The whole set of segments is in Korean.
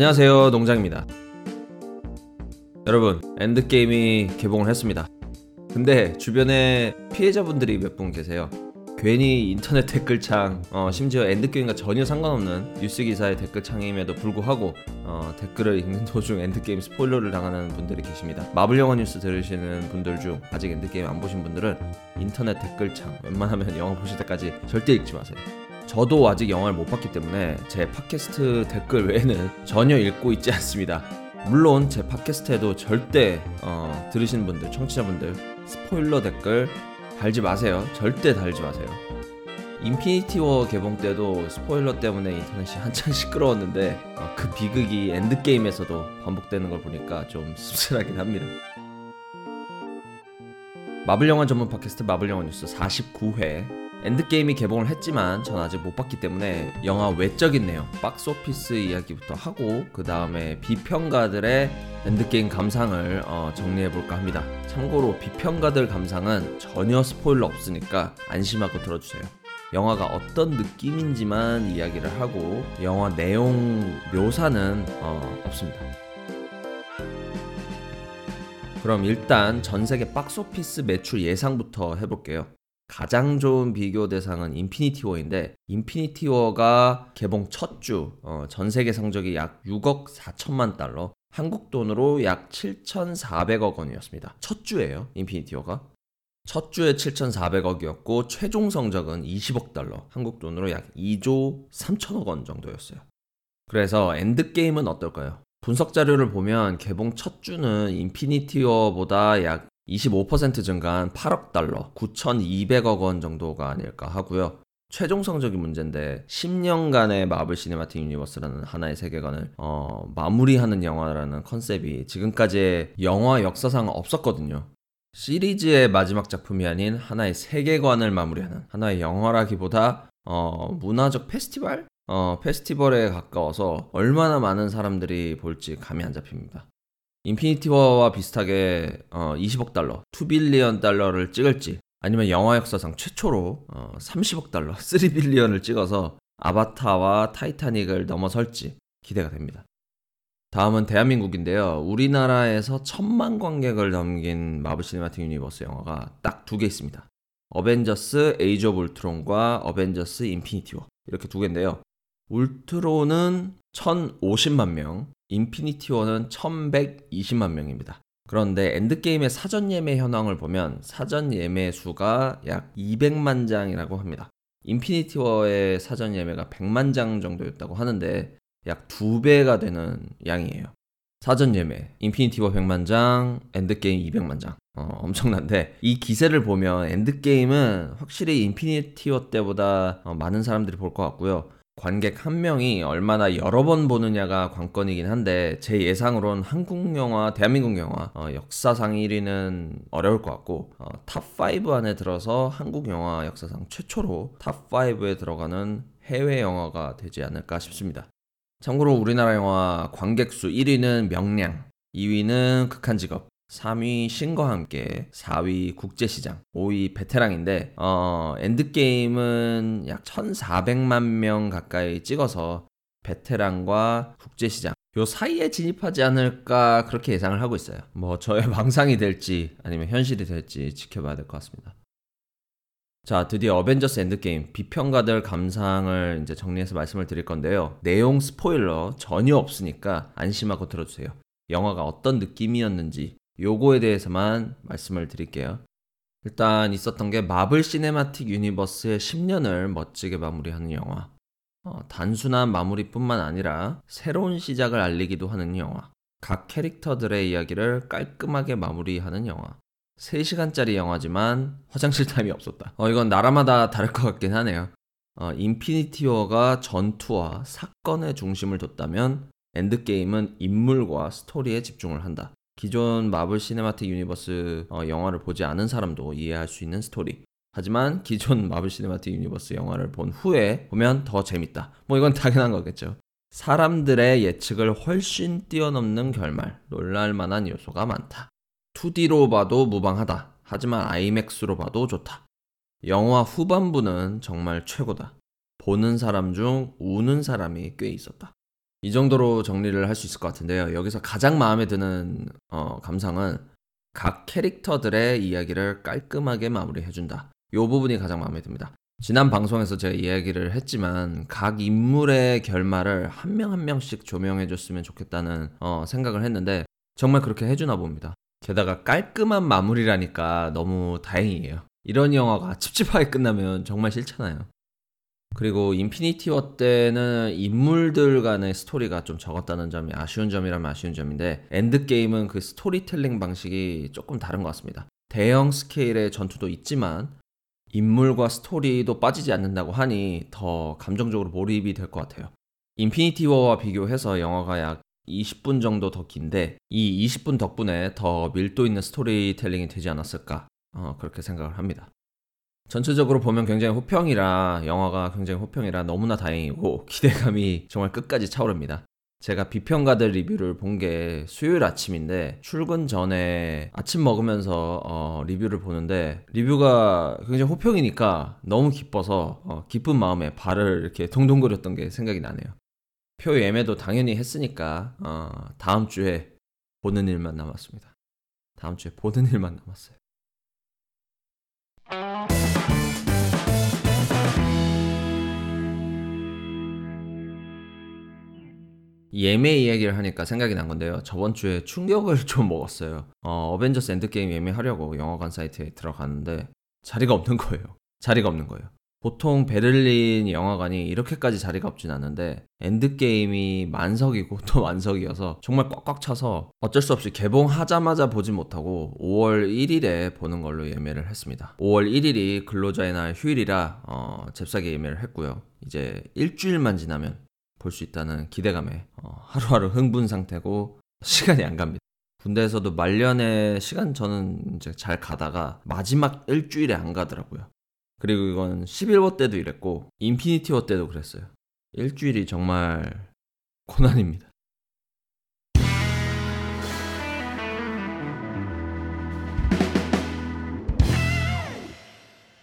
안녕하세요, 농장입니다. 여러분, 엔드게임이 개봉을 했습니다. 근데 주변에 피해자분들이 몇 분 계세요. 괜히 인터넷 댓글창, 심지어 엔드게임과 전혀 상관없는 뉴스기사의 댓글창임에도 불구하고 댓글을 읽는 도중 엔드게임 스포일러를 당하는 분들이 계십니다. 마블 영화 뉴스 들으시는 분들 중 아직 엔드게임 안 보신 분들은 인터넷 댓글창, 웬만하면 영화 보실 때까지 절대 읽지 마세요. 저도 아직 영화를 못 봤기 때문에 제 팟캐스트 댓글 외에는 전혀 읽고 있지 않습니다. 물론 제 팟캐스트에도 절대 들으신 분들, 청취자분들 스포일러 댓글 달지 마세요. 절대 달지 마세요. 인피니티 워 개봉 때도 스포일러 때문에 인터넷이 한창 시끄러웠는데 그 비극이 엔드게임에서도 반복되는 걸 보니까 좀 씁쓸하긴 합니다. 마블 영화 전문 팟캐스트 마블 영화 뉴스 49회 엔드게임이 개봉을 했지만 전 아직 못 봤기 때문에 영화 외적인 내용, 박스오피스 이야기부터 하고 그 다음에 비평가들의 엔드게임 감상을 정리해볼까 합니다. 참고로 비평가들 감상은 전혀 스포일러 없으니까 안심하고 들어주세요. 영화가 어떤 느낌인지만 이야기를 하고 영화 내용 묘사는 없습니다. 그럼 일단 전세계 박스오피스 매출 예상부터 해볼게요. 가장 좋은 비교 대상은 인피니티 워인데 인피니티 워가 개봉 첫 주 전세계 성적이 약 6억 4천만 달러, 한국 돈으로 약 7,400억 원이었습니다. 첫 주예요, 인피니티 워가. 첫 주에 7,400억이었고 최종 성적은 20억 달러, 한국 돈으로 약 2조 3천억 원 정도였어요. 그래서 엔드게임은 어떨까요? 분석 자료를 보면 개봉 첫 주는 인피니티 워보다 약 25% 증가한 8억 달러, 9,200억 원 정도가 아닐까 하고요. 최종 성적이 문제인데 10년간의 마블 시네마틱 유니버스라는 하나의 세계관을 마무리하는 영화라는 컨셉이 지금까지의 영화 역사상 없었거든요. 시리즈의 마지막 작품이 아닌 하나의 세계관을 마무리하는 하나의 영화라기보다 문화적 페스티벌? 페스티벌에 가까워서 얼마나 많은 사람들이 볼지 감이 안 잡힙니다. 인피니티 워와 비슷하게 20억 달러, 2빌리언 달러를 찍을지 아니면 영화 역사상 최초로 30억 달러, 3빌리언을 찍어서 아바타와 타이타닉을 넘어설지 기대가 됩니다. 다음은 대한민국인데요. 우리나라에서 1,000만 관객을 넘긴 마블 시네마틱 유니버스 영화가 딱 두 개 있습니다. 어벤져스 에이지 오브 울트론과 어벤져스 인피니티 워, 이렇게 두 개인데요. 울트론은 1,050만 명, 인피니티 워는 1,120만 명입니다. 그런데 엔드게임의 사전 예매 현황을 보면 사전 예매 수가 약 200만 장이라고 합니다. 인피니티 워의 사전 예매가 100만 장 정도였다고 하는데 약 2배가 되는 양이에요. 사전 예매, 인피니티 워 100만 장, 엔드게임 200만 장. 엄청난데 이 기세를 보면 엔드게임은 확실히 인피니티 워 때보다 많은 사람들이 볼 것 같고요. 관객 한 명이 얼마나 여러 번 보느냐가 관건이긴 한데 제 예상으론 한국 영화, 대한민국 영화 역사상 1위는 어려울 것 같고 탑5 안에 들어서 한국 영화 역사상 최초로 탑5에 들어가는 해외 영화가 되지 않을까 싶습니다. 참고로 우리나라 영화 관객 수 1위는 명량, 2위는 극한직업, 3위 신과 함께, 4위 국제시장, 5위 베테랑인데 엔드게임은 약 1,400만 명 가까이 찍어서 베테랑과 국제시장 요 사이에 진입하지 않을까 그렇게 예상을 하고 있어요. 뭐 저의 망상이 될지 아니면 현실이 될지 지켜봐야 될 것 같습니다. 자, 드디어 어벤져스 엔드게임 비평가들 감상을 이제 정리해서 말씀을 드릴 건데요. 내용 스포일러 전혀 없으니까 안심하고 들어주세요. 영화가 어떤 느낌이었는지 요거에 대해서만 말씀을 드릴게요. 일단 있었던 게 마블 시네마틱 유니버스의 10년을 멋지게 마무리하는 영화, 단순한 마무리뿐만 아니라 새로운 시작을 알리기도 하는 영화, 각 캐릭터들의 이야기를 깔끔하게 마무리하는 영화, 3시간짜리 영화지만 화장실 타임이 없었다. 이건 나라마다 다를 것 같긴 하네요. 인피니티 워가 전투와 사건에 중심을 뒀다면 엔드게임은 인물과 스토리에 집중을 한다. 기존 마블 시네마틱 유니버스 영화를 보지 않은 사람도 이해할 수 있는 스토리. 하지만 기존 마블 시네마틱 유니버스 영화를 본 후에 보면 더 재밌다. 뭐 이건 당연한 거겠죠. 사람들의 예측을 훨씬 뛰어넘는 결말, 놀랄만한 요소가 많다. 2D로 봐도 무방하다. 하지만 IMAX로 봐도 좋다. 영화 후반부는 정말 최고다. 보는 사람 중 우는 사람이 꽤 있었다. 이 정도로 정리를 할 수 있을 것 같은데요. 여기서 가장 마음에 드는 감상은 각 캐릭터들의 이야기를 깔끔하게 마무리해준다. 이 부분이 가장 마음에 듭니다. 지난 방송에서 제가 이야기를 했지만 각 인물의 결말을 한 명 한 명씩 조명해줬으면 좋겠다는 생각을 했는데 정말 그렇게 해주나 봅니다. 게다가 깔끔한 마무리라니까 너무 다행이에요. 이런 영화가 찝찝하게 끝나면 정말 싫잖아요. 그리고 인피니티 워 때는 인물들 간의 스토리가 좀 적었다는 점이 아쉬운 점이라면 아쉬운 점인데 엔드게임은 그 스토리텔링 방식이 조금 다른 것 같습니다. 대형 스케일의 전투도 있지만 인물과 스토리도 빠지지 않는다고 하니 더 감정적으로 몰입이 될 것 같아요. 인피니티 워와 비교해서 영화가 약 20분 정도 더 긴데 이 20분 덕분에 더 밀도 있는 스토리텔링이 되지 않았을까 그렇게 생각을 합니다. 전체적으로 보면 영화가 굉장히 호평이라 너무나 다행이고 기대감이 정말 끝까지 차오릅니다. 제가 비평가들 리뷰를 본 게 수요일 아침인데 출근 전에 아침 먹으면서 리뷰를 보는데 리뷰가 굉장히 호평이니까 너무 기뻐서 기쁜 마음에 발을 이렇게 동동거렸던 게 생각이 나네요. 표 예매도 당연히 했으니까 다음 주에 보는 일만 남았습니다. 예매 이야기를 하니까 생각이 난 건데요. 저번 주에 충격을 좀 먹었어요. 어벤져스 엔드게임 예매하려고 영화관 사이트에 들어갔는데 자리가 없는 거예요. 보통 베를린 영화관이 이렇게까지 자리가 없진 않은데 엔드게임이 만석이고 또 만석이어서 정말 꽉꽉 차서 어쩔 수 없이 개봉하자마자 보지 못하고 5월 1일에 보는 걸로 예매를 했습니다. 5월 1일이 근로자의 날 휴일이라 잽싸게 예매를 했고요. 이제 일주일만 지나면 볼 수 있다는 기대감에 하루하루 흥분 상태고 시간이 안 갑니다. 군대에서도 말년에 시간 저는 이제 잘 가다가 마지막 일주일에 안 가더라고요. 그리고 이건 11호 때도 이랬고 인피니티 워 때도 그랬어요. 일주일이 정말 고난입니다.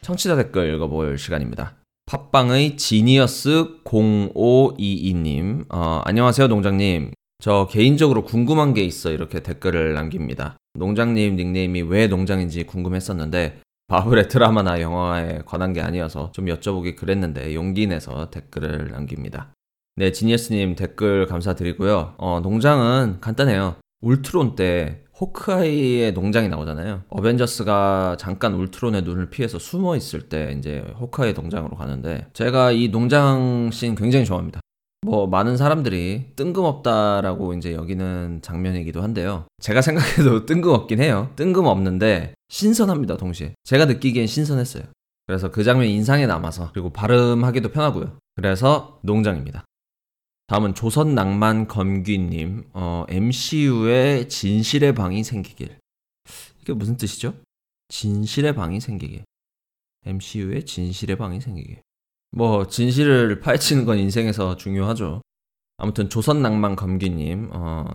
청취자 댓글 읽어볼 시간입니다. 팟빵의 지니어스0522님 안녕하세요 농장님. 저 개인적으로 궁금한 게 있어 이렇게 댓글을 남깁니다. 농장님 닉네임이 왜 농장인지 궁금했었는데 마블의 드라마나 영화에 관한 게 아니어서 좀 여쭤보기 그랬는데 용기 내서 댓글을 남깁니다. 네 지니어스님 댓글 감사드리고요. 농장은 간단해요. 울트론 때 호크아이의 농장이 나오잖아요. 어벤져스가 잠깐 울트론의 눈을 피해서 숨어 있을 때 이제 호크아이 농장으로 가는데 제가 이 농장 씬 굉장히 좋아합니다. 많은 사람들이 뜬금없다라고 이제 여기는 장면이기도 한데요. 제가 생각해도 뜬금없긴 해요. 뜬금없는데 신선합니다. 동시에 제가 느끼기엔 신선했어요. 그래서 그 장면이 인상에 남아서 그리고 발음하기도 편하고요. 그래서 농장입니다. 다음은 조선낭만검귀님 MCU의 진실의 방이 생기길. 이게 무슨 뜻이죠? 진실의 방이 생기길. MCU의 진실의 방이 생기길. 진실을 파헤치는 건 인생에서 중요하죠. 아무튼 조선낭만검귀님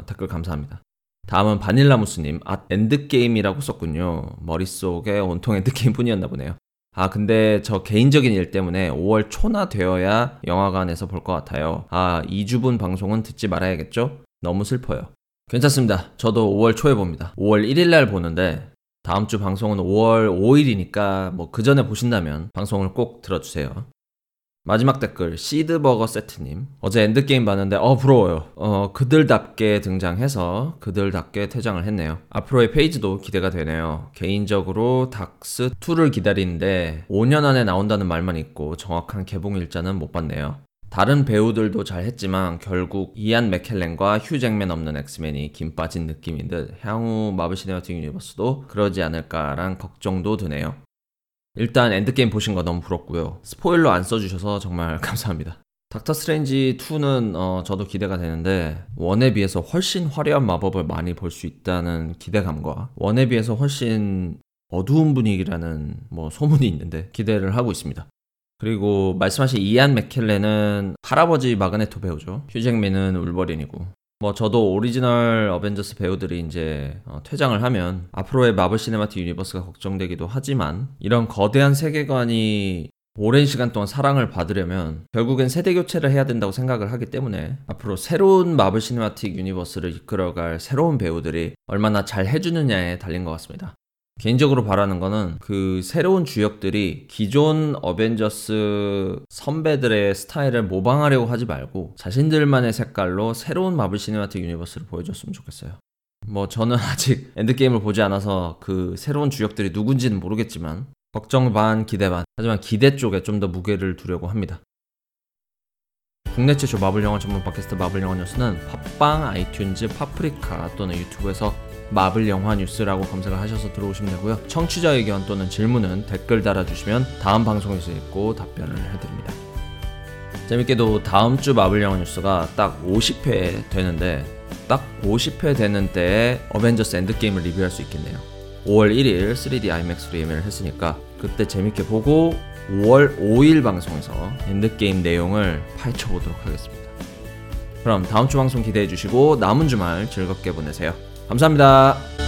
댓글 감사합니다. 다음은 바닐라무스님 엔드게임이라고 썼군요. 머릿속에 온통 엔드게임 뿐이었나 보네요. 근데 저 개인적인 일 때문에 5월 초나 되어야 영화관에서 볼 것 같아요. 2주분 방송은 듣지 말아야겠죠? 너무 슬퍼요. 괜찮습니다. 저도 5월 초에 봅니다. 5월 1일날 보는데 다음 주 방송은 5월 5일이니까 그 전에 보신다면 방송을 꼭 들어주세요. 마지막 댓글 시드버거 세트님 어제 엔드게임 봤는데 부러워요. 그들답게 등장해서 그들답게 퇴장을 했네요. 앞으로의 페이지도 기대가 되네요. 개인적으로 닥스2를 기다리는데 5년 안에 나온다는 말만 있고 정확한 개봉일자는 못 봤네요. 다른 배우들도 잘했지만 결국 이안 맥켈렌과 휴 잭맨 없는 엑스맨이 김 빠진 느낌인 듯 향후 마블 시네마틱 유니버스도 그러지 않을까란 걱정도 드네요. 일단 엔드게임 보신 거 너무 부럽고요. 스포일러 안 써주셔서 정말 감사합니다. 닥터 스트레인지 2는 저도 기대가 되는데 1에 비해서 훨씬 화려한 마법을 많이 볼 수 있다는 기대감과 1에 비해서 훨씬 어두운 분위기라는 소문이 있는데 기대를 하고 있습니다. 그리고 말씀하신 이안 맥켈렌은 할아버지 마그네토 배우죠. 휴 잭맨은 울버린이고 저도 오리지널 어벤져스 배우들이 이제 퇴장을 하면 앞으로의 마블 시네마틱 유니버스가 걱정되기도 하지만 이런 거대한 세계관이 오랜 시간 동안 사랑을 받으려면 결국엔 세대교체를 해야 된다고 생각을 하기 때문에 앞으로 새로운 마블 시네마틱 유니버스를 이끌어갈 새로운 배우들이 얼마나 잘 해주느냐에 달린 것 같습니다. 개인적으로 바라는 거는 그 새로운 주역들이 기존 어벤져스 선배들의 스타일을 모방하려고 하지 말고 자신들만의 색깔로 새로운 마블 시네마틱 유니버스를 보여줬으면 좋겠어요. 뭐 저는 아직 엔드게임을 보지 않아서 그 새로운 주역들이 누군지는 모르겠지만 걱정 반, 기대 반. 하지만 기대 쪽에 좀 더 무게를 두려고 합니다. 국내 최초 마블 영화 전문 팟캐스트 마블 영화 뉴스는 팟빵, 아이튠즈, 팟프리카 또는 유튜브에서 마블 영화 뉴스라고 검색을 하셔서 들어오시면 되고요. 청취자 의견 또는 질문은 댓글 달아주시면 다음 방송에서 읽고 답변을 해드립니다. 재밌게도 다음 주 마블 영화 뉴스가 딱 50회 되는데 딱 50회 되는 때에 어벤져스 엔드게임을 리뷰할 수 있겠네요. 5월 1일 3D IMAX 리메이크를 했으니까 그때 재밌게 보고 5월 5일 방송에서 엔드게임 내용을 파헤쳐보도록 하겠습니다. 그럼 다음 주 방송 기대해주시고 남은 주말 즐겁게 보내세요. 감사합니다.